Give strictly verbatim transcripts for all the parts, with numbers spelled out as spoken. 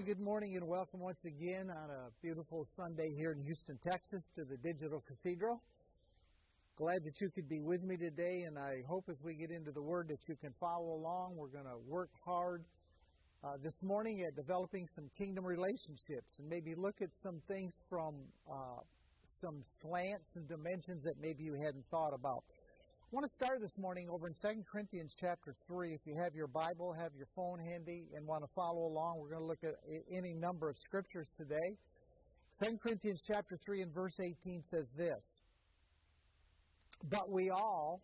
morning, good morning, and welcome once again on a beautiful Sunday here in Houston, Texas, to the Digital Cathedral. Glad that you could be with me today, and I hope as we get into the Word that you can follow along. We're going to work hard uh, this morning at developing some kingdom relationships and maybe look at some things from uh, some slants and dimensions that maybe you hadn't thought about. I want to start this morning over in Second Corinthians chapter three. If you have your Bible, have your phone handy, and want to follow along, we're going to look at any number of scriptures today. Second Corinthians chapter three and verse eighteen says this, "But we all,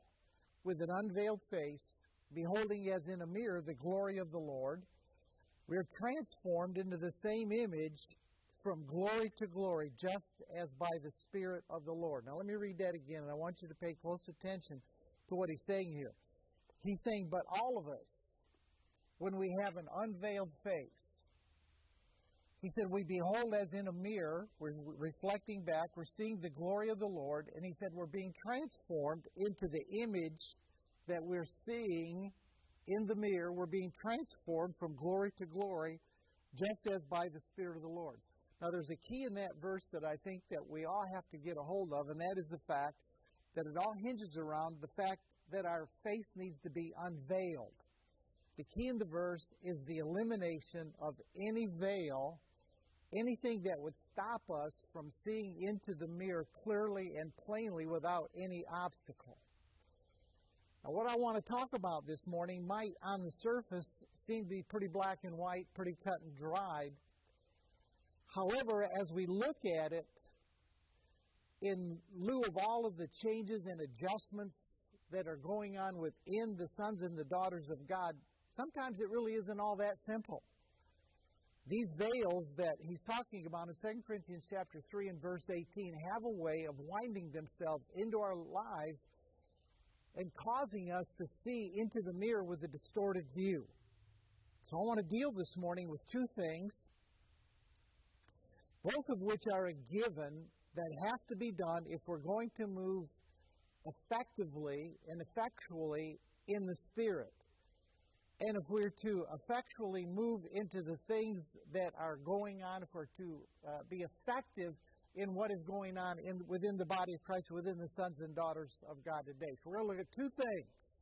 with an unveiled face, beholding as in a mirror the glory of the Lord, we are transformed into the same image from glory to glory, just as by the Spirit of the Lord." Now let me read that again, and I want you to pay close attention to what he's saying here. He's saying, but all of us, when we have an unveiled face, he said, we behold as in a mirror, we're reflecting back, we're seeing the glory of the Lord, and he said, we're being transformed into the image that we're seeing in the mirror. We're being transformed from glory to glory, just as by the Spirit of the Lord. Now, there's a key in that verse that I think that we all have to get a hold of, and that is the fact that it all hinges around the fact that our face needs to be unveiled. The key in the verse is the elimination of any veil, anything that would stop us from seeing into the mirror clearly and plainly without any obstacle. Now, what I want to talk about this morning might, on the surface, seem to be pretty black and white, pretty cut and dried. However, as we look at it, in lieu of all of the changes and adjustments that are going on within the sons and the daughters of God, sometimes it really isn't all that simple. These veils that he's talking about in Second Corinthians chapter three and verse eighteen have a way of winding themselves into our lives and causing us to see into the mirror with a distorted view. So I want to deal this morning with two things, both of which are a given that have to be done if we're going to move effectively and effectually in the Spirit. And if we're to effectually move into the things that are going on, if we're to uh, be effective in what is going on in, within the body of Christ, within the sons and daughters of God today. So we're going to look at two things,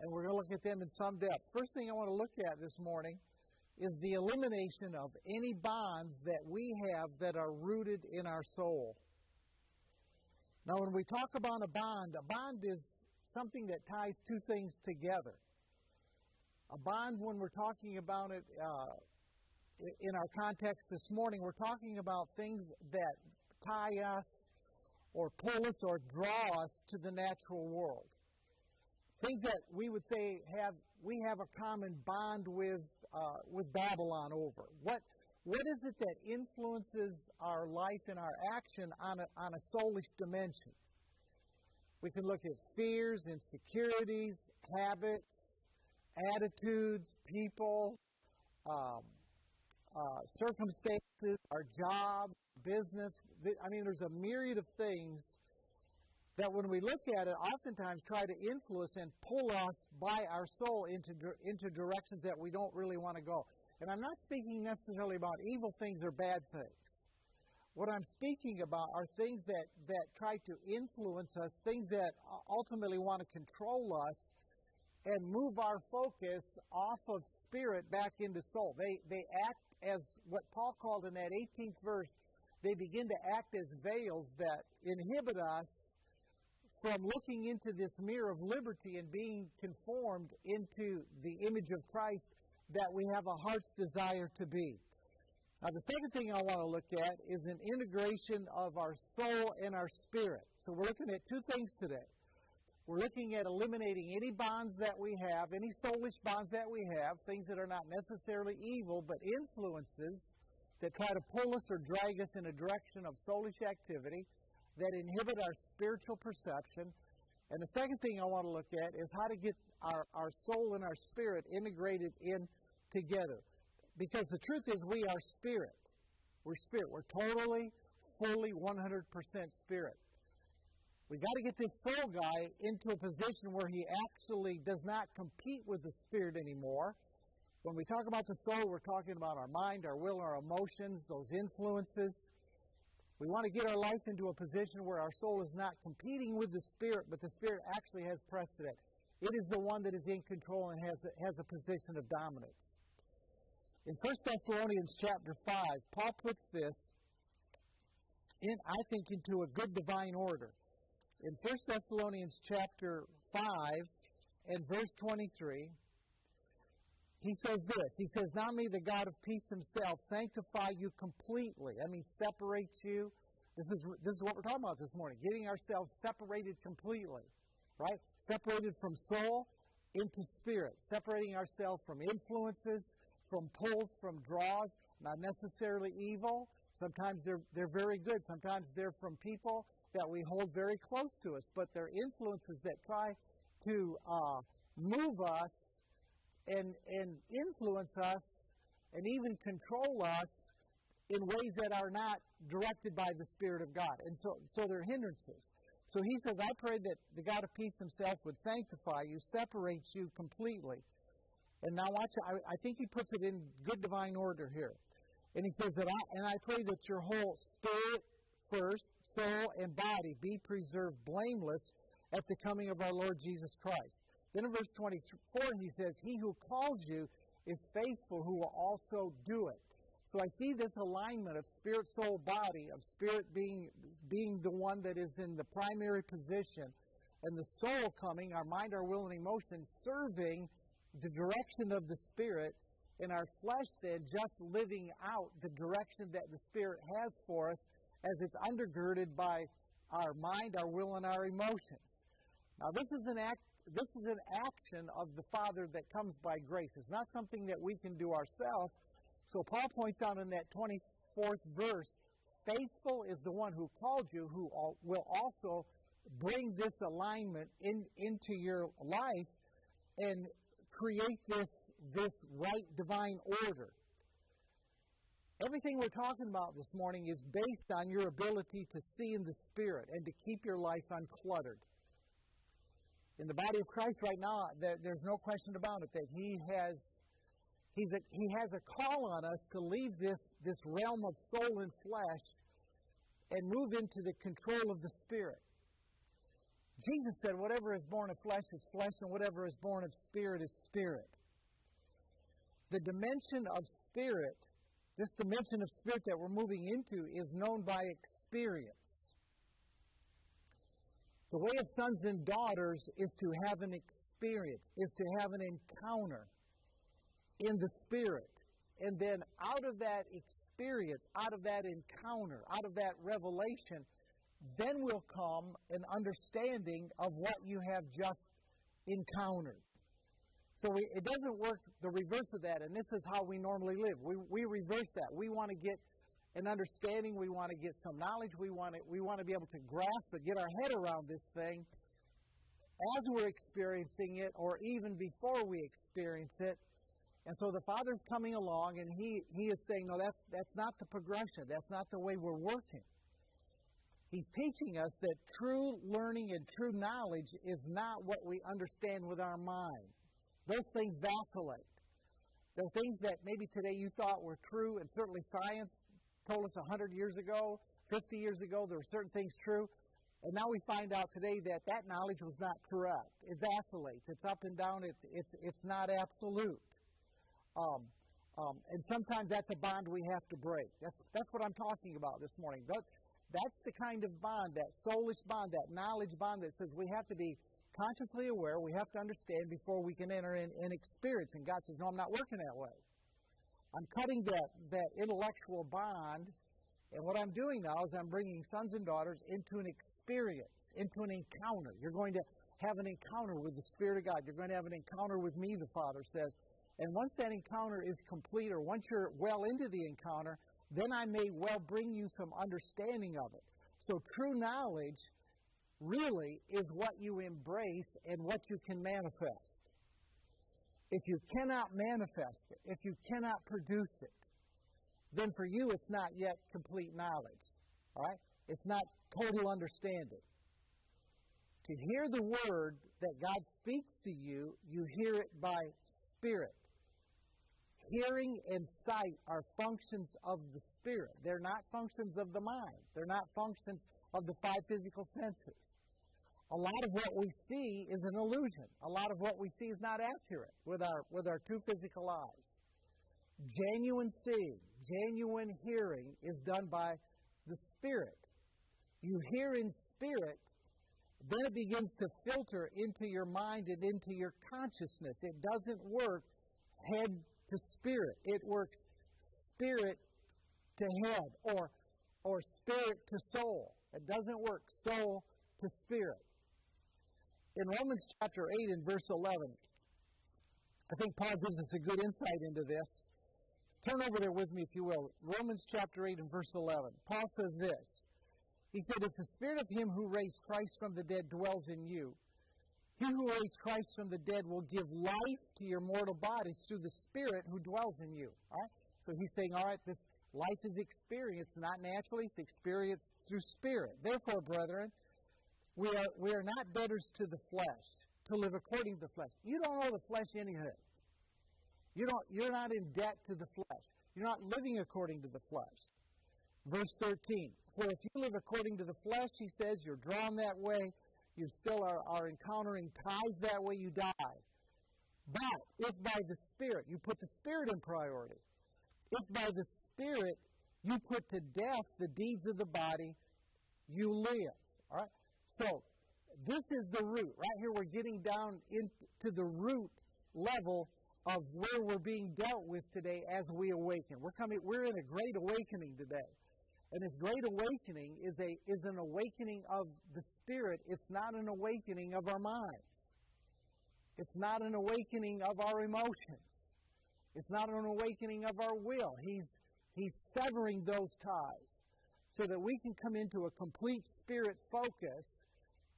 and we're going to look at them in some depth. First thing I want to look at this morning is the elimination of any bonds that we have that are rooted in our soul. Now, when we talk about a bond, a bond is something that ties two things together. A bond, when we're talking about it uh, in our context this morning, we're talking about things that tie us or pull us or draw us to the natural world. Things that we would say have we have a common bond with Uh, with Babylon over. What, what is it that influences our life and our action on a, on a soulish dimension? We can look at fears, insecurities, habits, attitudes, people, um, uh, circumstances, our job, business. I mean, there's a myriad of things that when we look at it, oftentimes try to influence and pull us by our soul into, into directions that we don't really want to go. And I'm not speaking necessarily about evil things or bad things. What I'm speaking about are things that, that try to influence us, things that ultimately want to control us and move our focus off of spirit back into soul. They, they act as what Paul called in that eighteenth verse, they begin to act as veils that inhibit us from looking into this mirror of liberty and being conformed into the image of Christ that we have a heart's desire to be. Now, the second thing I want to look at is an integration of our soul and our spirit. So we're looking at two things today. We're looking at eliminating any bonds that we have, any soulish bonds that we have, things that are not necessarily evil, but influences that try to pull us or drag us in a direction of soulish activity that inhibit our spiritual perception. And the second thing I want to look at is how to get our, our soul and our spirit integrated in together. Because the truth is, we are spirit. We're spirit. We're totally, fully, one hundred percent spirit. We've got to get this soul guy into a position where he actually does not compete with the spirit anymore, When we talk about the soul, we're talking about our mind, our will, our emotions, those influences. We want to get our life into a position where our soul is not competing with the Spirit, but the Spirit actually has precedent. It is the one that is in control and has a, has a position of dominance. In First Thessalonians chapter five, Paul puts this, in, I think, into a good divine order. In First Thessalonians chapter five and verse twenty-three, he says this. He says, "Now may the God of peace himself sanctify you completely." I mean, separate you. This is, this is what we're talking about this morning, getting ourselves separated completely, right? Separated from soul into spirit, separating ourselves from influences, from pulls, from draws, not necessarily evil. Sometimes they're, they're very good. Sometimes they're from people that we hold very close to us, but they're influences that try to uh, move us and, and influence us and even control us in ways that are not directed by the Spirit of God. And so, so they're hindrances. So he says, I pray that the God of peace himself would sanctify you, separate you completely. And now watch, I, I think he puts it in good divine order here. And he says, that I, and I pray that your whole spirit, first, soul, and body be preserved blameless at the coming of our Lord Jesus Christ. Then in verse twenty-four, he says, he who calls you is faithful, who will also do it. So I see this alignment of spirit, soul, body, of spirit being, being the one that is in the primary position, and the soul coming, our mind, our will, and emotion, serving the direction of the spirit, and our flesh then just living out the direction that the spirit has for us, as it's undergirded by our mind, our will, and our emotions. Now, this is an act. This is an action of the Father that comes by grace. It's not something that we can do ourselves. So Paul points out in that twenty-fourth verse, faithful is the one who called you, who will also bring this alignment in, into your life and create this, this right divine order. Everything we're talking about this morning is based on your ability to see in the Spirit and to keep your life uncluttered. In the body of Christ right now, there's no question about it that He has, he's a, he has a call on us to leave this, this realm of soul and flesh and move into the control of the Spirit. Jesus said, whatever is born of flesh is flesh, and whatever is born of spirit is spirit. The dimension of spirit, this dimension of spirit that we're moving into, is known by experience. The way of sons and daughters is to have an experience, is to have an encounter in the Spirit. And then out of that experience, out of that encounter, out of that revelation, then will come an understanding of what you have just encountered. So we, it doesn't work the reverse of that, and this is how we normally live. We, we reverse that. We want to get an understanding. We want to get some knowledge. We want to, we want to be able to grasp it, get our head around this thing as we're experiencing it or even before we experience it. And so the Father's coming along, and he, he is saying, no, that's, that's not the progression. That's not the way we're working. He's teaching us that true learning and true knowledge is not what we understand with our mind. Those things vacillate. They're things that maybe today you thought were true, and certainly science told us one hundred years ago, fifty years ago, there were certain things true. And now we find out today that that knowledge was not correct. It vacillates. It's up and down. It, it's, it's not absolute. Um, um, and sometimes that's a bond we have to break. That's, that's what I'm talking about this morning. That, that's the kind of bond, that soulish bond, that knowledge bond that says we have to be consciously aware, we have to understand before we can enter in and experience. And God says, no, I'm not working that way. I'm cutting that, that intellectual bond, and what I'm doing now is I'm bringing sons and daughters into an experience, into an encounter. You're going to have an encounter with the Spirit of God. You're going to have an encounter with me, the Father says. And once that encounter is complete, or once you're well into the encounter, then I may well bring you some understanding of it. So true knowledge really is what you embrace and what you can manifest. If you cannot manifest it, if you cannot produce it, then for you it's not yet complete knowledge, all right? It's not total understanding. To hear the word that God speaks to you, you hear it by spirit. Hearing and sight are functions of the spirit. They're not functions of the mind. They're not functions of the five physical senses. A lot of what we see is an illusion. A lot of what we see is not accurate with our, with our two physical eyes. Genuine seeing, genuine hearing is done by the Spirit. You hear in spirit, then it begins to filter into your mind and into your consciousness. It doesn't work head to spirit. It works spirit to head or, or spirit to soul. It doesn't work soul to spirit. In Romans chapter eight and verse eleven, I think Paul gives us a good insight into this. Turn over there with me, if you will. Romans chapter eight and verse eleven. Paul says this. He said, if the spirit of him who raised Christ from the dead dwells in you, he who raised Christ from the dead will give life to your mortal bodies through the spirit who dwells in you. All right? So he's saying, all right, this life is experienced, not naturally. It's experienced through spirit. Therefore, brethren, we are, we are not debtors to the flesh, to live according to the flesh. You don't owe the flesh anything. You don't, you're not in debt to the flesh. You're not living according to the flesh. Verse thirteen, for if you live according to the flesh, he says, you're drawn that way, you still are, are encountering ties that way, you die. But if by the Spirit, you put the Spirit in priority, if by the Spirit you put to death the deeds of the body, you live. All right? So this is the root. Right here we're getting down into the root level of where we're being dealt with today as we awaken. We're coming, we're in a great awakening today. And this great awakening is a is an awakening of the spirit. It's not an awakening of our minds. It's not an awakening of our emotions. It's not an awakening of our will. He's he's severing those ties so that we can come into a complete spirit focus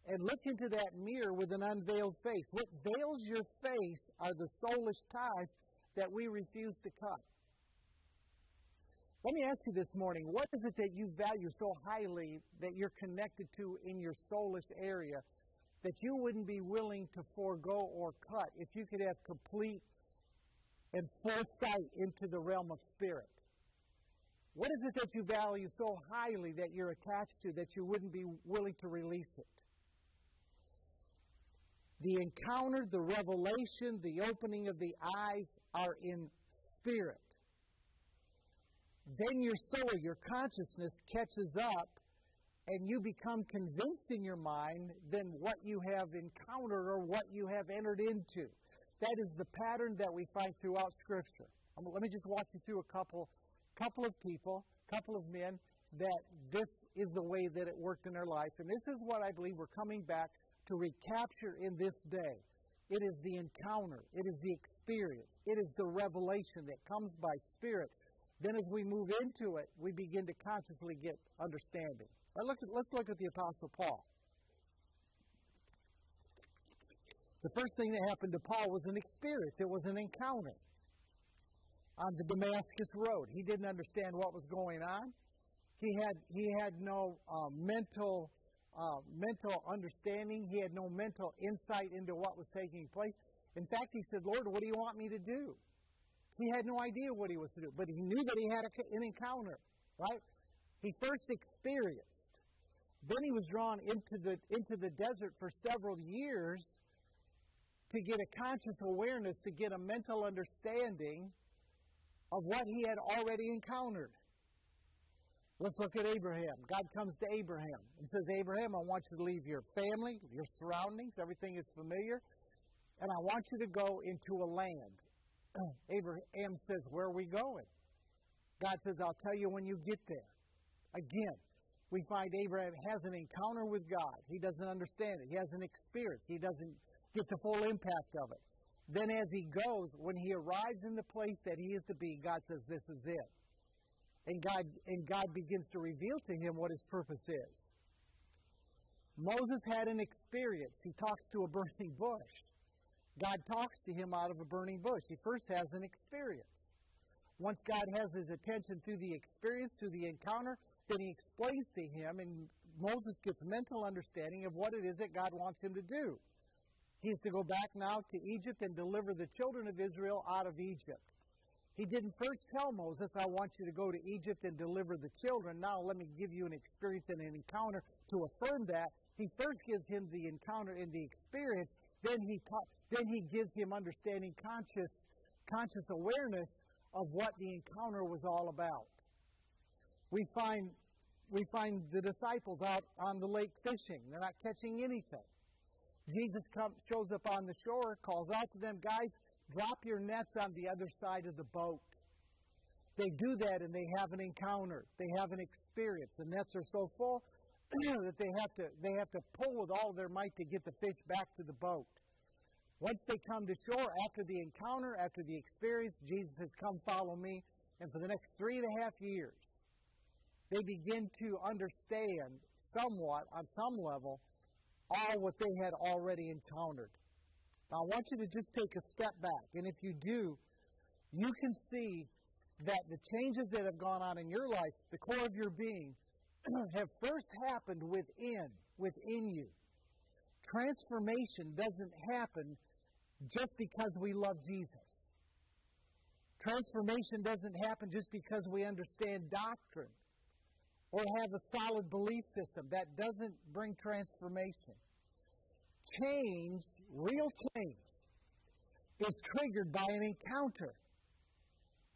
and look into that mirror with an unveiled face. What veils your face are the soulish ties that we refuse to cut. Let me ask you this morning, what is it that you value so highly that you're connected to in your soulish area that you wouldn't be willing to forego or cut if you could have complete and full sight into the realm of spirit? What is it that you value so highly that you're attached to that you wouldn't be willing to release it? The encounter, the revelation, the opening of the eyes are in spirit. Then your soul, your consciousness catches up and you become convinced in your mind than what you have encountered or what you have entered into. That is the pattern that we find throughout Scripture. Let me just walk you through a couple, couple of people, couple of men that this is the way that it worked in their life. And this is what I believe we're coming back to recapture in this day. It is the encounter. It is the experience. It is the revelation that comes by spirit. Then as we move into it, we begin to consciously get understanding. Now look at, let's look at the Apostle Paul. The first thing that happened to Paul was an experience. It was an encounter on the Damascus Road. He didn't understand what was going on. He had, he had no uh, mental... Uh, mental understanding. He had no mental insight into what was taking place. In fact, he said, Lord, what do you want me to do? He had no idea what he was to do, but he knew that he had a, an encounter, right? He first experienced. Then he was drawn into the, into the desert for several years to get a conscious awareness, to get a mental understanding of what he had already encountered. Let's look at Abraham. God comes to Abraham and says, Abraham, I want you to leave your family, your surroundings, everything is familiar, and I want you to go into a land. Abraham says, where are we going? God says, I'll tell you when you get there. Again, we find Abraham has an encounter with God. He doesn't understand it. He has an experience. He doesn't get the full impact of it. Then as he goes, when he arrives in the place that he is to be, God says, this is it. And God, and God begins to reveal to him what his purpose is. Moses had an experience. He talks to a burning bush. God talks to him out of a burning bush. He first has an experience. Once God has his attention through the experience, through the encounter, then he explains to him, and Moses gets mental understanding of what it is that God wants him to do. He is to go back now to Egypt and deliver the children of Israel out of Egypt. He didn't first tell Moses, I want you to go to Egypt and deliver the children. Now let me give you an experience and an encounter to affirm that. He first gives him the encounter and the experience. Then he, ta- then he gives him understanding, conscious, conscious awareness of what the encounter was all about. We find, we find the disciples out on the lake fishing. They're not catching anything. Jesus comes, shows up on the shore, calls out to them, guys, drop your nets on the other side of the boat. They do that and they have an encounter. They have an experience. The nets are so full that they have to they have to pull with all their might to get the fish back to the boat. Once they come to shore, after the encounter, after the experience, Jesus has come follow me. And for the next three and a half years, they begin to understand somewhat, on some level, all what they had already encountered. Now, I want you to just take a step back. And if you do, you can see that the changes that have gone on in your life, the core of your being, have first happened within, within you. Transformation doesn't happen just because we love Jesus. Transformation doesn't happen just because we understand doctrine or have a solid belief system. That doesn't bring transformation. Change, real change, is triggered by an encounter.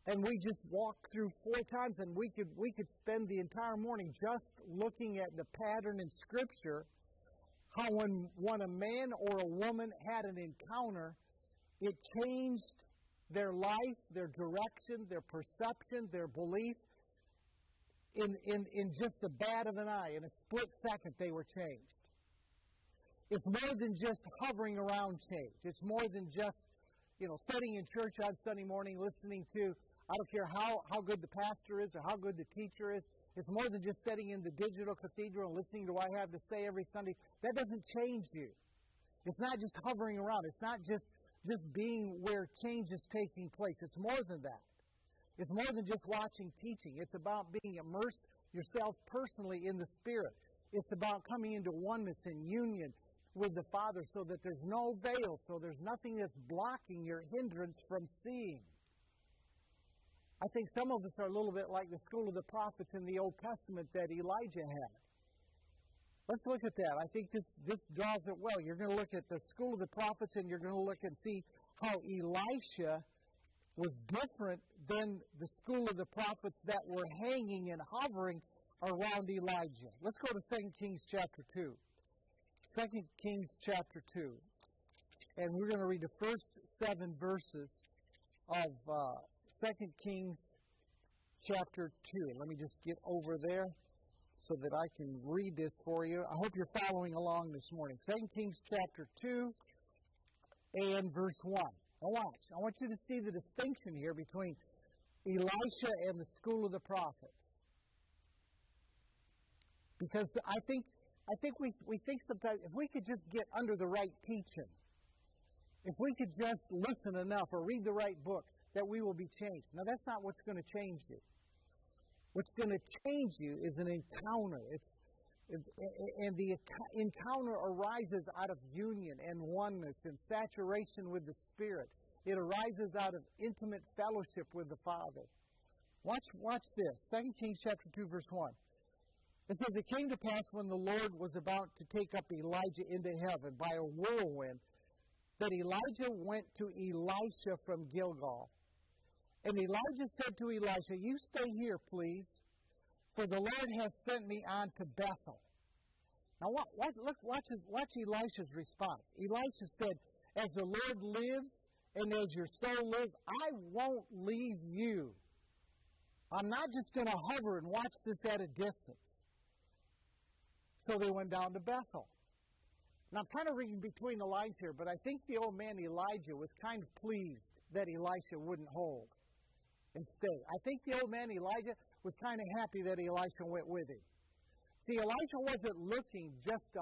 And we just walk through four times, and we could we could spend the entire morning just looking at the pattern in Scripture, how when, when a man or a woman had an encounter, it changed their life, their direction, their perception, their belief. In, in, in just the bat of an eye, in a split second, they were changed. It's more than just hovering around change. It's more than just, you know, sitting in church on Sunday morning, listening to, I don't care how, how good the pastor is or how good the teacher is. It's more than just sitting in the Digital Cathedral and listening to what I have to say every Sunday. That doesn't change you. It's not just hovering around. It's not just, just being where change is taking place. It's more than that. It's more than just watching teaching. It's about being immersed yourself personally in the Spirit. It's about coming into oneness and union with the Father so that there's no veil, so there's nothing that's blocking your hindrance from seeing. I think some of us are a little bit like the school of the prophets in the Old Testament that Elijah had. Let's look at that. I think this, this draws it well. You're going to look at the school of the prophets, and you're going to look and see how Elisha was different than the school of the prophets that were hanging and hovering around Elijah. Let's go to Second Kings chapter two. Second Kings chapter two. And we're going to read the first seven verses of uh, Second Kings chapter two. Let me just get over there so that I can read this for you. I hope you're following along this morning. Second Kings chapter two and verse one. I want, I want you to see the distinction here between Elisha and the school of the prophets. Because I think I think we, we think sometimes if we could just get under the right teaching, if we could just listen enough or read the right book, that we will be changed. Now, that's not what's going to change you. What's going to change you is an encounter. It's And the encounter arises out of union and oneness and saturation with the Spirit. It arises out of intimate fellowship with the Father. Watch, watch this. Second Kings chapter two, verse one. It says, it came to pass when the Lord was about to take up Elijah into heaven by a whirlwind, that Elijah went to Elisha from Gilgal. And Elijah said to Elisha, you stay here, please, for the Lord has sent me on to Bethel. Now, watch, watch, look, watch, watch Elisha's response. Elisha said, as the Lord lives and as your soul lives, I won't leave you. I'm not just going to hover and watch this at a distance. So they went down to Bethel. Now, I'm kind of reading between the lines here, but I think the old man Elijah was kind of pleased that Elisha wouldn't hold and stay. I think the old man Elijah was kind of happy that Elisha went with him. See, Elisha wasn't looking just to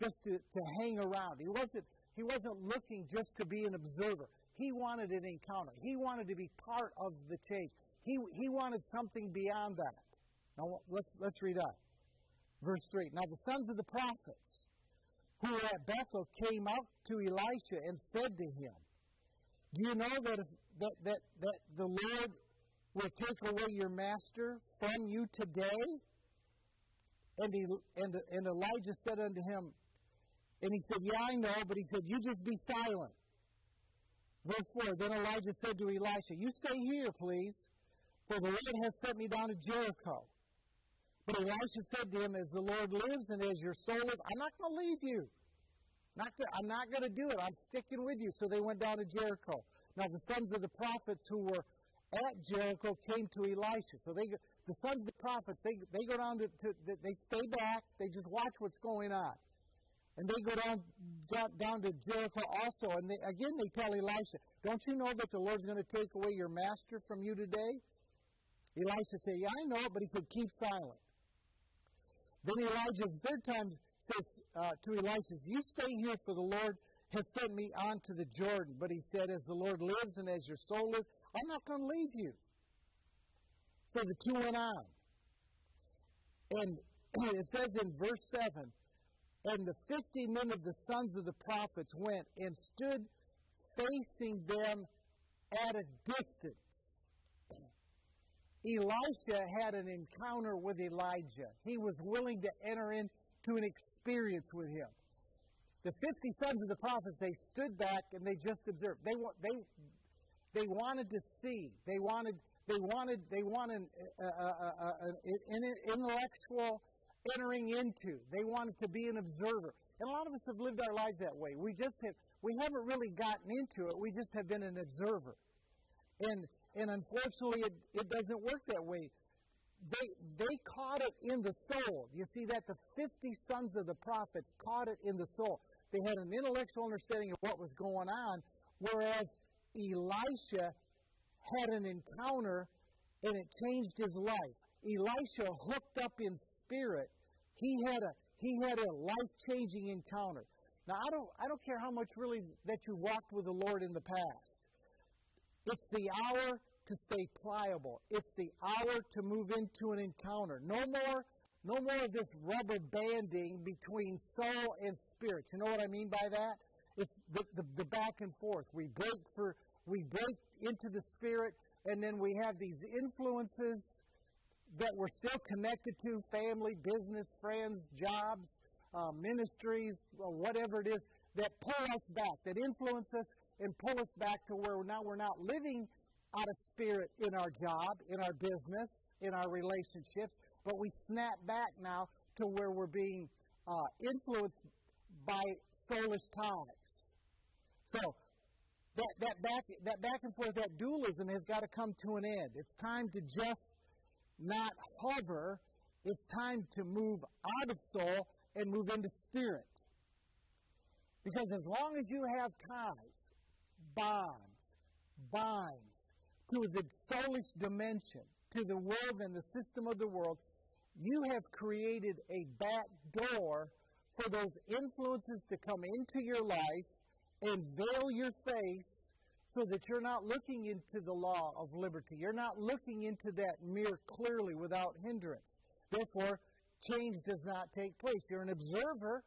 just to, to hang around. He wasn't he wasn't looking just to be an observer. He wanted an encounter. He wanted to be part of the change. He he wanted something beyond that. Now let's let's read on. Verse three. Now the sons of the prophets who were at Bethel came out to Elisha and said to him, Do you know that if that, that, that the Lord will take away your master from you today? And, he, and, and Elijah said unto him, and he said, yeah, I know, but he said, you just be silent. Verse four, then Elijah said to Elisha, you stay here, please, for the Lord has sent me down to Jericho. But Elisha said to him, as the Lord lives and as your soul lives, I'm not going to leave you. Not to, I'm not going to do it. I'm sticking with you. So they went down to Jericho. Now the sons of the prophets who were at Jericho came to Elisha. So they, the sons of the prophets, they, they go down to, to, they stay back. They just watch what's going on. And they go down, down to Jericho also. And they, again, they tell Elisha, don't you know that the Lord's going to take away your master from you today? Elisha said, yeah, I know it. But he said, keep silent. Then Elijah, the third time, says uh, to Elisha, you stay here, for the Lord has sent me on to the Jordan. But he said, as the Lord lives and as your soul lives, I'm not going to leave you. So the two went on. And it says in verse seven, and the fifty men of the sons of the prophets went and stood facing them at a distance. Elisha had an encounter with Elijah. He was willing to enter into an experience with him. The fifty sons of the prophets, they stood back and they just observed. They they they wanted to see. They wanted they wanted they wanted uh, uh, uh, an intellectual entering into. They wanted to be an observer. And a lot of us have lived our lives that way. We just have we haven't really gotten into it. We just have been an observer. And And unfortunately, it, it doesn't work that way. They, they caught it in the soul. You see that? The fifty sons of the prophets caught it in the soul. They had an intellectual understanding of what was going on, whereas Elisha had an encounter, and it changed his life. Elisha hooked up in spirit. He had a, he had a life-changing encounter. Now, I don't, I don't care how much really that you walked with the Lord in the past. It's the hour to stay pliable. It's the hour to move into an encounter. No more, no more of this rubber banding between soul and spirit. You know what I mean by that? It's the, the, the back and forth. We break for, we break into the spirit, and then we have these influences that we're still connected to: family, business, friends, jobs, uh, ministries, or whatever it is, that pull us back, that influence us and pull us back to where now we're not living out of spirit in our job, in our business, in our relationships, but we snap back now to where we're being uh, influenced by soulish ties. So that, that, back, that back and forth, that dualism has got to come to an end. It's time to just not hover. It's time to move out of soul and move into spirit. Because as long as you have ties, bonds, binds to the soulish dimension, to the world and the system of the world, you have created a back door for those influences to come into your life and veil your face so that you're not looking into the law of liberty. You're not looking into that mirror clearly without hindrance. Therefore, change does not take place. You're an observer,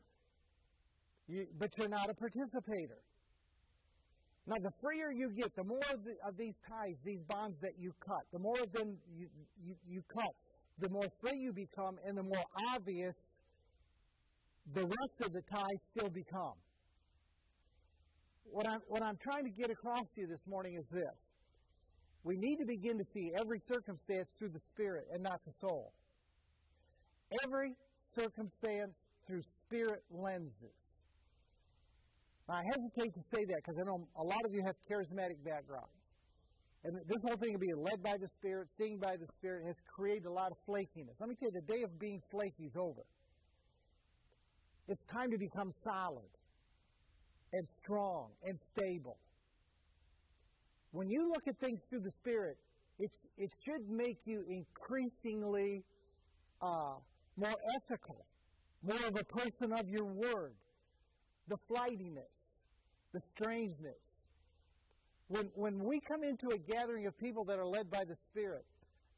you, but you're not a participator. Now, the freer you get, the more of, the, of these ties, these bonds that you cut, the more of them you, you, you cut, the more free you become, and the more obvious the rest of the ties still become. What I'm, what I'm trying to get across to you this morning is this. We need to begin to see every circumstance through the spirit and not the soul. Every circumstance through spirit lenses. Now, I hesitate to say that because I know a lot of you have charismatic background. And this whole thing of being led by the Spirit, seeing by the Spirit, has created a lot of flakiness. Let me tell you, the day of being flaky is over. It's time to become solid and strong and stable. When you look at things through the Spirit, it's, it should make you increasingly uh, more ethical, more of a person of your word. The flightiness, the strangeness. When, when we come into a gathering of people that are led by the Spirit,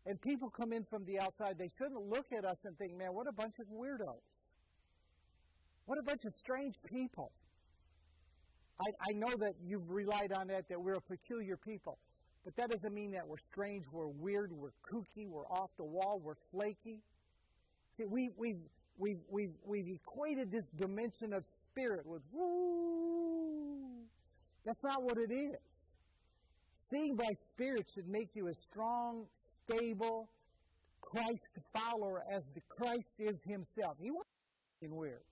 and people come in from the outside, they shouldn't look at us and think, man, what a bunch of weirdos. What a bunch of strange people. I, I know that you've relied on that, that we're a peculiar people. But that doesn't mean that we're strange, we're weird, we're kooky, we're off the wall, we're flaky. See, we, we've, we've, we've, we've equated this dimension of spirit with woo. That's not what it is. Seeing by spirit should make you a strong, stable Christ follower as the Christ is himself. He wasn't being weird.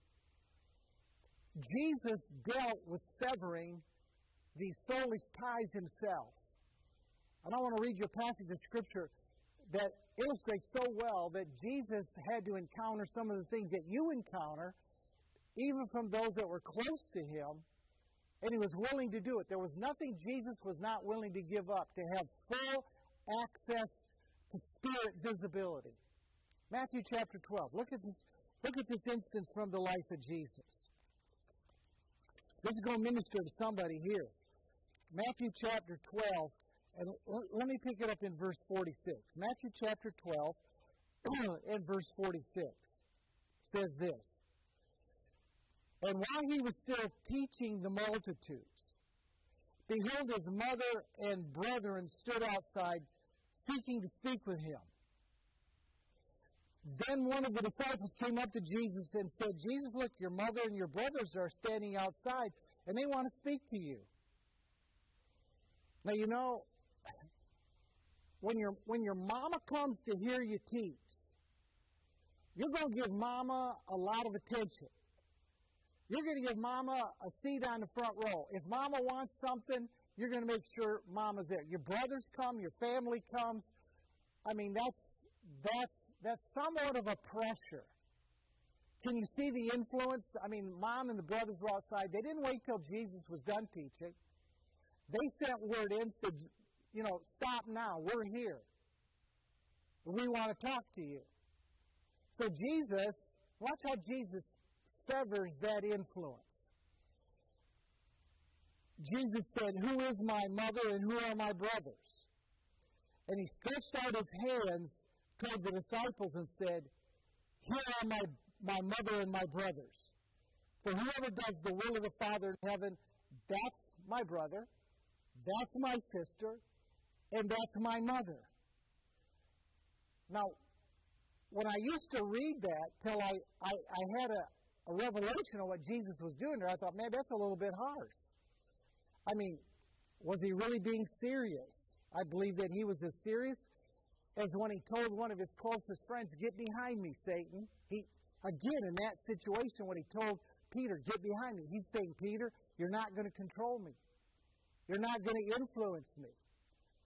Jesus dealt with severing the soulish ties himself. And I want to read you a passage of Scripture that illustrates so well that Jesus had to encounter some of the things that you encounter, even from those that were close to him, and he was willing to do it. There was nothing Jesus was not willing to give up to have full access to spirit visibility. Matthew chapter twelve. Look at this, look at this instance from the life of Jesus. This is going to minister to somebody here. Matthew chapter twelve, and l- let me pick it up in verse forty-six. Matthew chapter twelve, in verse forty-six, says this. And while he was still teaching the multitudes, behold, his mother and brethren stood outside, seeking to speak with him. Then one of the disciples came up to Jesus and said, Jesus, look, your mother and your brothers are standing outside, and they want to speak to you. Now, you know, when, you're, when your mama comes to hear you teach, you're going to give mama a lot of attention. You're going to give mama a seat on the front row. If mama wants something, you're going to make sure mama's there. Your brothers come, your family comes. I mean, that's... That's that's somewhat of a pressure. Can you see the influence? I mean, Mom and the brothers were outside. They didn't wait till Jesus was done teaching. They sent word in, said, you know, stop now. We're here. We want to talk to you. So Jesus, watch how Jesus severs that influence. Jesus said, who is my mother and who are my brothers? And he stretched out his hands toward the disciples and said, here are my, my mother and my brothers. For whoever does the will of the Father in heaven, that's my brother, that's my sister, and that's my mother. Now, when I used to read that till I, I, I had a, a revelation of what Jesus was doing there, I thought, man, that's a little bit harsh. I mean, was he really being serious? I believe that he was as serious as when he told one of his closest friends, get behind me, Satan. He, again, in that situation, when he told Peter, get behind me, he's saying, Peter, you're not going to control me. You're not going to influence me.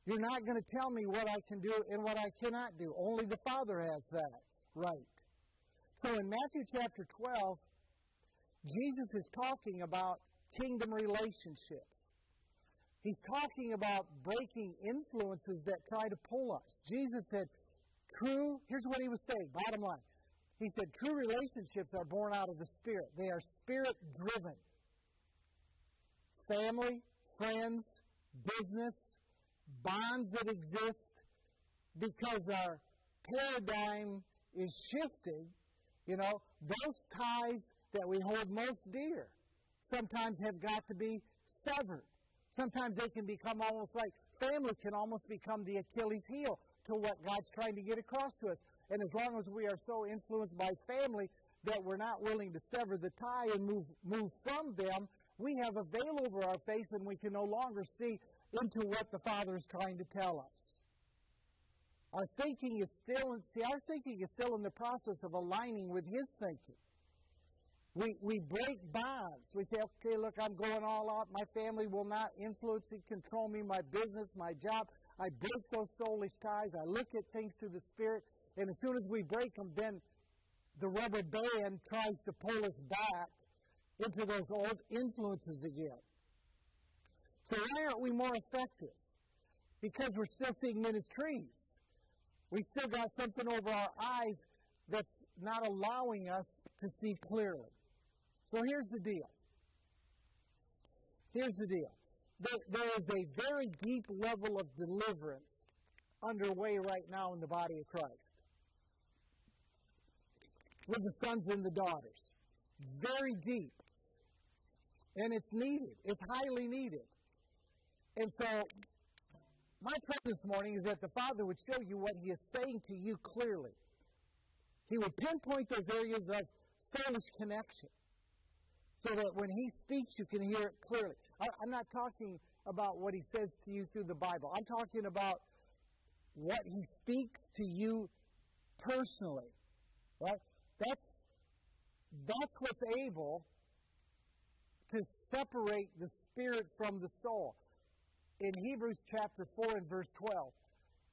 You're not going to tell me what I can do and what I cannot do. Only the Father has that right. So in Matthew chapter twelve, Jesus is talking about kingdom relationships. He's talking about breaking influences that try to pull us. Jesus said, true, here's what he was saying, bottom line. He said, true relationships are born out of the Spirit. They are Spirit-driven. Family, friends, business, bonds that exist because our paradigm is shifting. You know, those ties that we hold most dear sometimes have got to be severed. Sometimes they can become almost like family can almost become the Achilles heel to what God's trying to get across to us. And as long as we are so influenced by family that we're not willing to sever the tie and move, move from them, we have a veil over our face and we can no longer see into what the Father is trying to tell us. Our thinking is still, see, our thinking is still in the process of aligning with His thinking. We, we break bonds. We say, okay, look, I'm going all out. My family will not influence and control me, my business, my job. I break those soulish ties. I look at things through the Spirit. And as soon as we break them, then the rubber band tries to pull us back into those old influences again. So why aren't we more effective? Because we're still seeing men as trees. We still got something over our eyes that's not allowing us to see clearly. So here's the deal. Here's the deal. There, there is a very deep level of deliverance underway right now in the body of Christ. With the sons and the daughters. Very deep. And it's needed. It's highly needed. And so My prayer this morning is that the Father would show you what He is saying to you clearly. He would pinpoint those areas of soulish connection so that when He speaks, you can hear it clearly. I, I'm not talking about what He says to you through the Bible. I'm talking about what He speaks to you personally. Right? That's, that's what's able to separate the spirit from the soul. In Hebrews chapter four and verse twelve,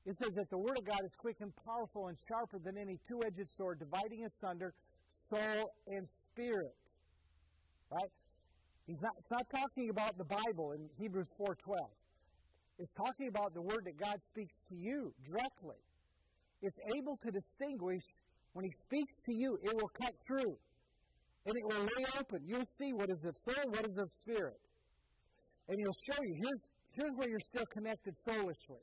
it says that the Word of God is quick and powerful and sharper than any two-edged sword, dividing asunder soul and spirit. Right? He's not, it's not talking about the Bible in Hebrews four twelve. It's talking about the Word that God speaks to you directly. It's able to distinguish. When He speaks to you, it will cut through. And it will lay open. You'll see what is of soul, what is of spirit. And He'll show you. Here's, here's where you're still connected soulishly.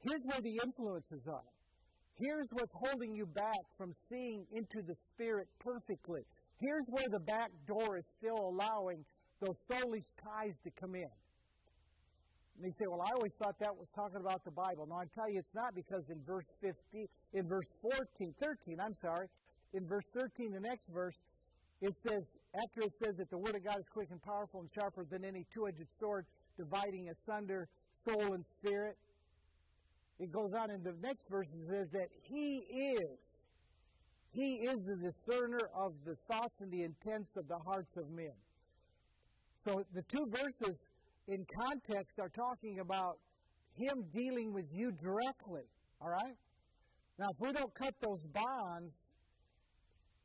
Here's where the influences are. Here's what's holding you back from seeing into the Spirit perfectly. Here's where the back door is still allowing those soulish ties to come in. And you say, well, I always thought that was talking about the Bible. No, I tell you it's not, because in verse fifteen, in verse fourteen, thirteen, I'm sorry, in verse thirteen, the next verse, it says, after it says that the Word of God is quick and powerful and sharper than any two-edged sword, dividing asunder soul and spirit. It goes on in the next verse and says that He is, He is the discerner of the thoughts and the intents of the hearts of men. So the two verses in context are talking about Him dealing with you directly, all right? Now, if we don't cut those bonds,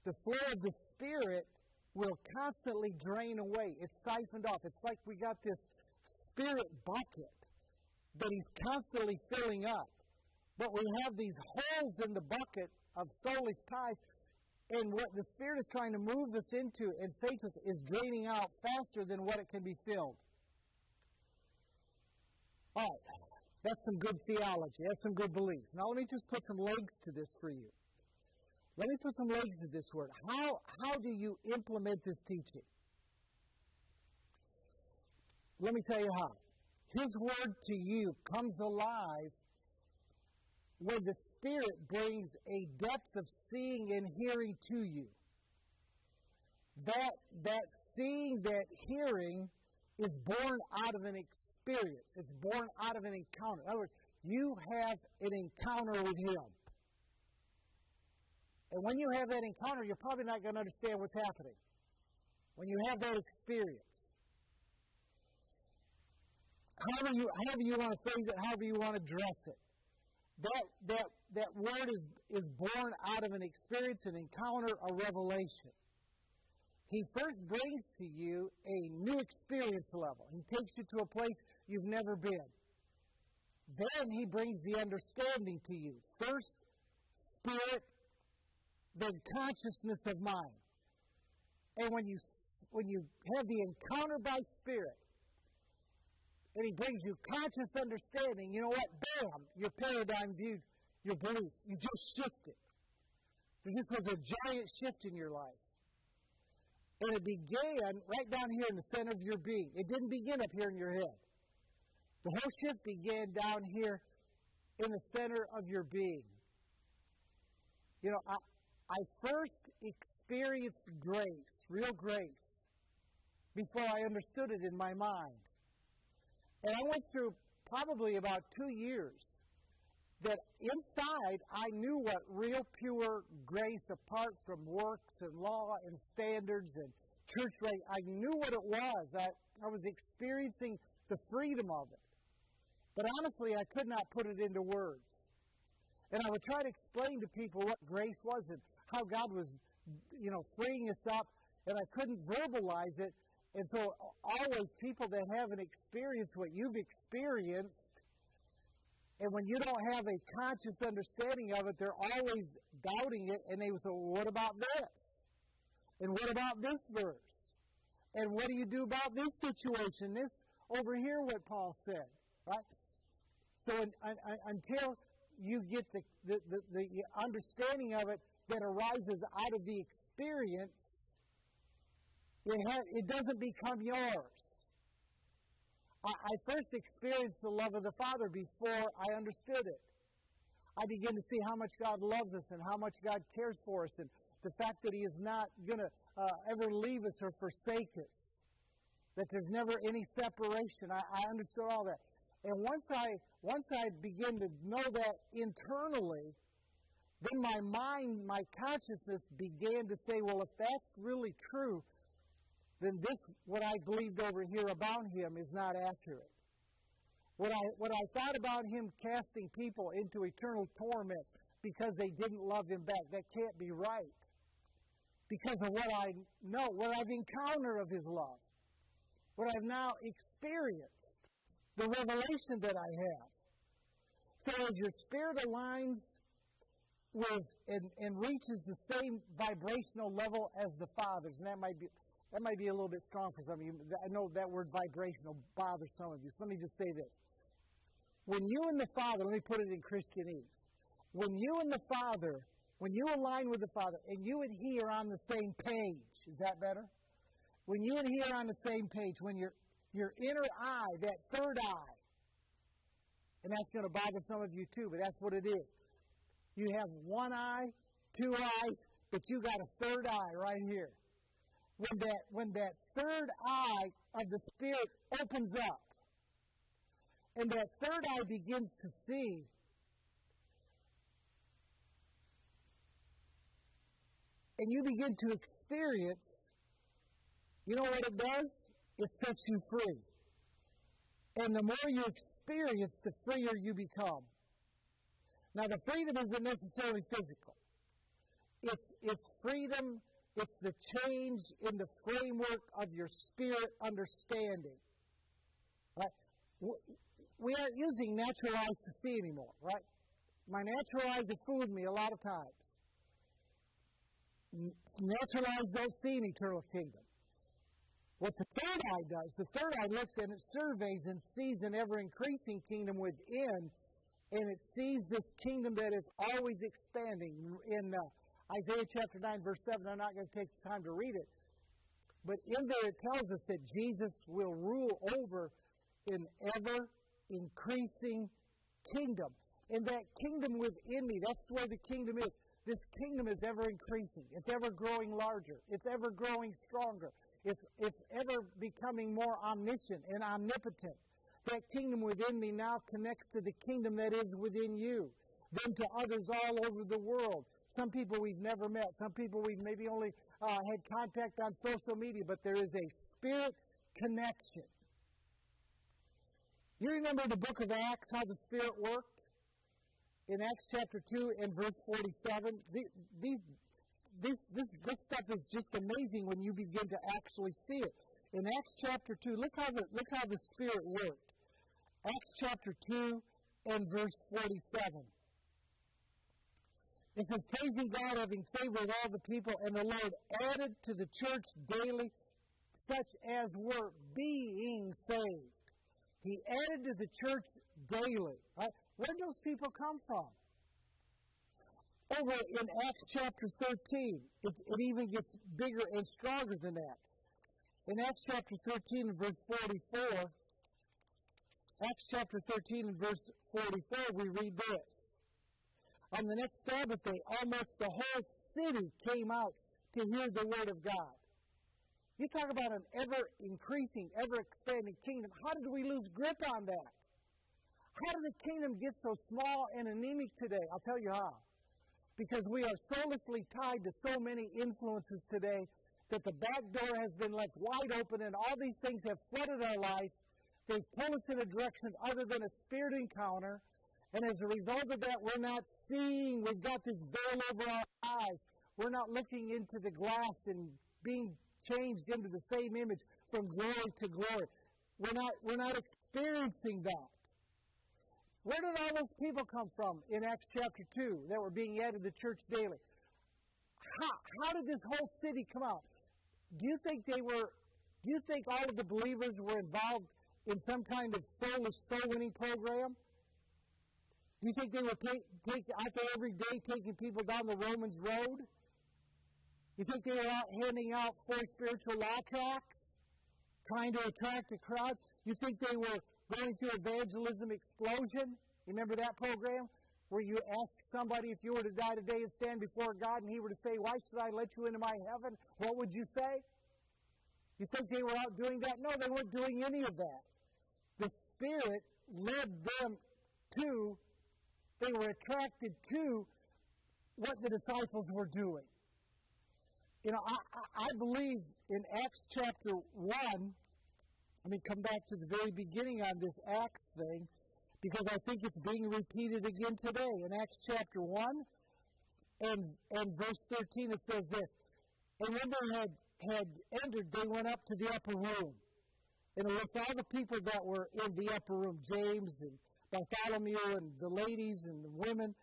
the flow of the Spirit will constantly drain away. It's siphoned off. It's like we got this Spirit bucket that He's constantly filling up. But we have these holes in the bucket of soulish ties, and what the Spirit is trying to move us into and say to us is draining out faster than what it can be filled. All right, that's some good theology. That's some good belief. Now let me just put some legs to this for you. Let me put some legs to this word. How, how do you implement this teaching? Let me tell you how. His word to you comes alive when the Spirit brings a depth of seeing and hearing to you. That, that seeing, that hearing is born out of an experience. It's born out of an encounter. In other words, you have an encounter with Him. And when you have that encounter, you're probably not going to understand what's happening. When you have that experience. However you, however you want to phrase it, however you want to dress it. That, that, that word is, is born out of an experience, an encounter, a revelation. He first brings to you a new experience level. He takes you to a place you've never been. Then He brings the understanding to you. First, spirit, then consciousness of mind. And when you, when you have the encounter by spirit, and He brings you conscious understanding, you know what? Bam! Your paradigm view, your beliefs, you just shifted. There just was a giant shift in your life. And it began right down here in the center of your being. It didn't begin up here in your head. The whole shift began down here in the center of your being. You know, I, I first experienced grace, real grace, before I understood it in my mind. And I went through probably about two years that inside I knew what real pure grace, apart from works and law and standards and church rate, I knew what it was. I, I was experiencing the freedom of it. But honestly, I could not put it into words. And I would try to explain to people what grace was and how God was, you know, freeing us up, and I couldn't verbalize it. And so always people that haven't experienced what you've experienced, and when you don't have a conscious understanding of it, they're always doubting it. And they will say, well, what about this? And what about this verse? And what do you do about this situation? This over here, what Paul said, right? So in, I, I, until you get the, the, the, the understanding of it that arises out of the experience, It, ha- it doesn't become yours. I, I first experienced the love of the Father before I understood it. I begin to see how much God loves us and how much God cares for us, and the fact that He is not going to uh, ever leave us or forsake us, that there's never any separation. I, I understood all that. And once I, once I begin to know that internally, then my mind, my consciousness began to say, well, if that's really true, then this, what I believed over here about Him is not accurate. What I, what I thought about Him casting people into eternal torment because they didn't love Him back, that can't be right. Because of what I know, what I've encountered of His love, what I've now experienced, the revelation that I have. So as your spirit aligns with and, and reaches the same vibrational level as the Father's, and that might be that might be a little bit strong for some of you. I know that word vibrational bothers some of you. So let me just say this. When you and the Father, let me put it in Christianese, when you and the Father, when you align with the Father, and you and He are on the same page, is that better? When you and He are on the same page, when your your inner eye, that third eye, and that's going to bother some of you too, but that's what it is. You have one eye, two eyes, but you got a third eye right here. When that, when that third eye of the Spirit opens up, and that third eye begins to see, and you begin to experience, you know what it does? It sets you free. And the more you experience, the freer you become. Now, the freedom isn't necessarily physical. It's, it's freedom. It's the change in the framework of your spirit understanding. Right? We aren't using natural eyes to see anymore, right? My natural eyes have fooled me a lot of times. Natural eyes don't see an eternal kingdom. What the third eye does, the third eye looks and it surveys and sees an ever-increasing kingdom within, and it sees this kingdom that is always expanding. In uh, Isaiah chapter nine, verse seven, I'm not going to take the time to read it, but in there it tells us that Jesus will rule over an ever-increasing kingdom. And that kingdom within me, that's where the kingdom is. This kingdom is ever-increasing. It's ever-growing larger. It's ever-growing stronger. It's, it's ever becoming more omniscient and omnipotent. That kingdom within me now connects to the kingdom that is within you, then to others all over the world. Some people we've never met. Some people we've maybe only uh, had contact on social media, but there is a spirit connection. You remember the book of Acts, how the Spirit worked? In Acts chapter two and verse forty-seven, the, the, this, this, this stuff is just amazing when you begin to actually see it. In Acts chapter two, look how the, look how the Spirit worked. Acts chapter two and verse forty-seven. It says, praising God, having favor with all the people, and the Lord added to the church daily such as were being saved. He added to the church daily. Right? Where did those people come from? Over in Acts chapter thirteen, it, it even gets bigger and stronger than that. In Acts chapter thirteen and verse forty-four, Acts chapter thirteen and verse forty-four, we read this. On the next Sabbath day, almost the whole city came out to hear the word of God. You talk about an ever-increasing, ever-expanding kingdom. How did we lose grip on that? How did the kingdom get so small and anemic today? I'll tell you how. Because we are soullessly tied to so many influences today that the back door has been left wide open, and all these things have flooded our life. They pull us in a direction other than a spirit encounter. And as a result of that, we're not seeing. We've got this veil over our eyes. We're not looking into the glass and being changed into the same image from glory to glory. We're not, we're not experiencing that. Where did all those people come from in Acts chapter two that were being added to the church daily? How, how did this whole city come out? Do you think they were, do you think all of the believers were involved in some kind of soulish, soul-winning program? Do you think they were take, take, out there every day taking people down the Romans Road? You think they were out handing out four spiritual law tracts, trying to attract a crowd? You think they were going through Evangelism Explosion? Remember that program where you ask somebody, if you were to die today and stand before God, and he were to say, "Why should I let you into my heaven?" What would you say? You think they were out doing that? No, they weren't doing any of that. The Spirit led them to, they were attracted to what the disciples were doing. You know, I, I believe in Acts chapter one, let me come back to the very beginning on this Acts thing, because I think it's being repeated again today. In Acts chapter one and, and verse thirteen, it says this, "And when they had, had entered, they went up to the upper room. And it was all the people that were in the upper room, James and Bartholomew and the ladies and the women."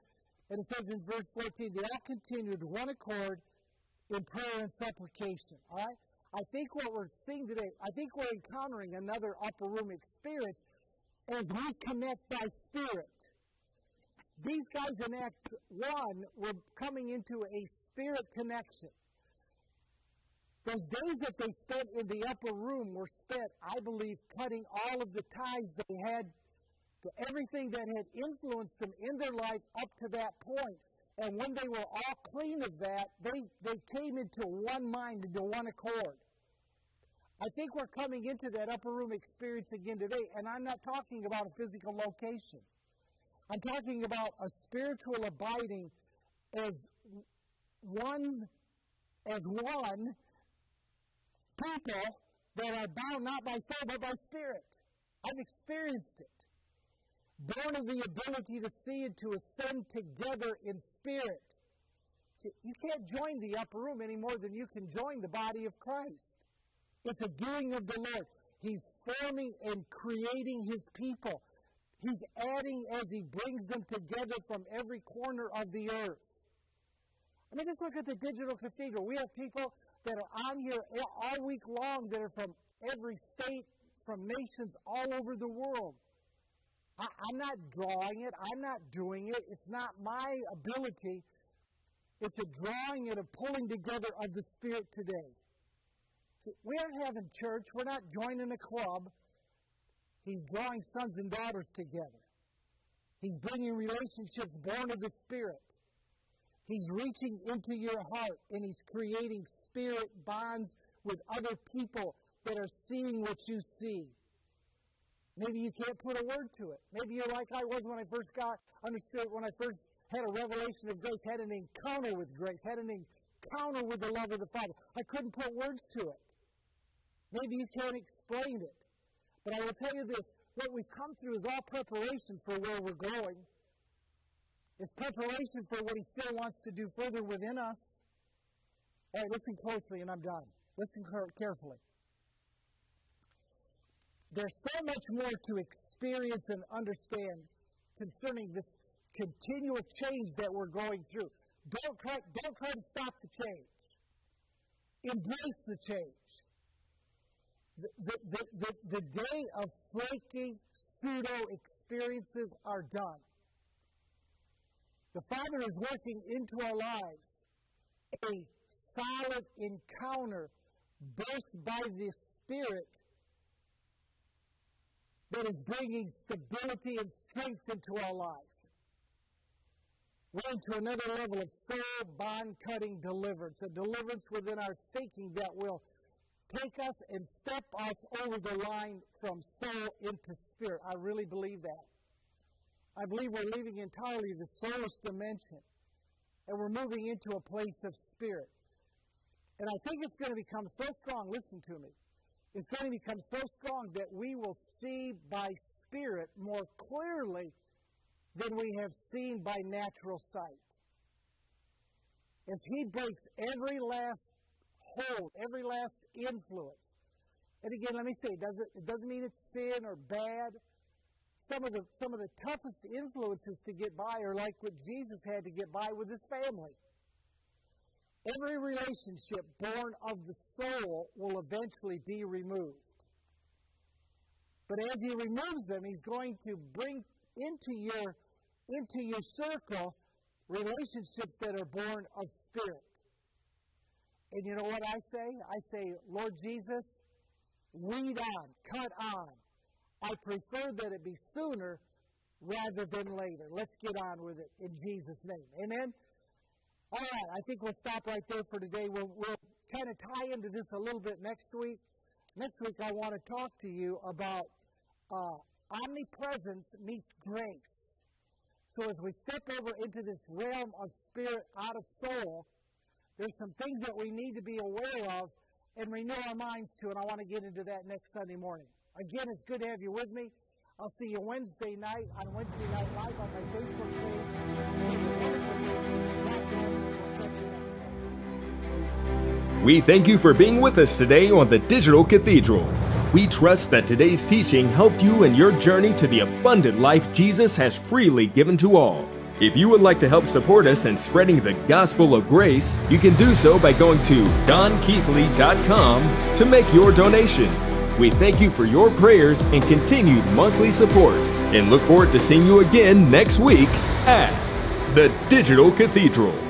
And it says in verse fourteen, "They all continued one accord in prayer and supplication." All right? I think what we're seeing today, I think we're encountering another upper room experience as we connect by spirit. These guys in Acts one were coming into a spirit connection. Those days that they spent in the upper room were spent, I believe, cutting all of the ties they had to everything that had influenced them in their life up to that point. And when they were all clean of that, they, they came into one mind, into one accord. I think we're coming into that upper room experience again today, and I'm not talking about a physical location. I'm talking about a spiritual abiding as one, as one people that are bound not by soul but by spirit. I've experienced it. Born of the ability to see and to ascend together in spirit. See, you can't join the upper room any more than you can join the body of Christ. It's a doing of the Lord. He's forming and creating His people. He's adding as He brings them together from every corner of the earth. I mean, just look at the Digital Cathedral. We have people that are on here all week long that are from every state, from nations all over the world. I, I'm not drawing it. I'm not doing it. It's not my ability. It's a drawing and a pulling together of the Spirit today. See, we aren't having church. We're not joining a club. He's drawing sons and daughters together. He's bringing relationships born of the Spirit. He's reaching into your heart, and He's creating spirit bonds with other people that are seeing what you see. Maybe you can't put a word to it. Maybe you're like I was when I first got, understood, when I first had a revelation of grace, had an encounter with grace, had an encounter with the love of the Father. I couldn't put words to it. Maybe you can't explain it. But I will tell you this, what we've come through is all preparation for where we're going. It's preparation for what He still wants to do further within us. All right, listen closely, and I'm done. Listen carefully. There's so much more to experience and understand concerning this continual change that we're going through. Don't try, don't try to stop the change. Embrace the change. The, the, the, the, the day of flaky pseudo experiences are done. The Father is working into our lives a solid encounter birthed by the Spirit that is bringing stability and strength into our life. We're into another level of soul bond-cutting deliverance, a deliverance within our thinking that will take us and step us over the line from soul into spirit. I really believe that. I believe we're leaving entirely the soulless dimension, and we're moving into a place of spirit. And I think it's going to become so strong, listen to me, it's going to become so strong that we will see by spirit more clearly than we have seen by natural sight. As He breaks every last hold, every last influence. And again, let me say, it doesn't, it doesn't mean it's sin or bad. Some of the, some of the toughest influences to get by are like what Jesus had to get by with His family. Every relationship born of the soul will eventually be removed. But as He removes them, He's going to bring into your, into your circle relationships that are born of spirit. And you know what I say? I say, Lord Jesus, lead on, cut on. I prefer that it be sooner rather than later. Let's get on with it in Jesus' name. Amen? All right, I think we'll stop right there for today. We'll, we'll kind of tie into this a little bit next week. Next week, I want to talk to you about uh, omnipresence meets grace. So as we step over into this realm of spirit out of soul, there's some things that we need to be aware of and renew our minds to, and I want to get into that next Sunday morning. Again, it's good to have you with me. I'll see you Wednesday night on Wednesday Night Live on my Facebook page. We thank you for being with us today on the Digital Cathedral. We trust that today's teaching helped you in your journey to the abundant life Jesus has freely given to all. If you would like to help support us in spreading the gospel of grace, you can do so by going to don keithley dot com to make your donation. We thank you for your prayers and continued monthly support, and look forward to seeing you again next week at the Digital Cathedral.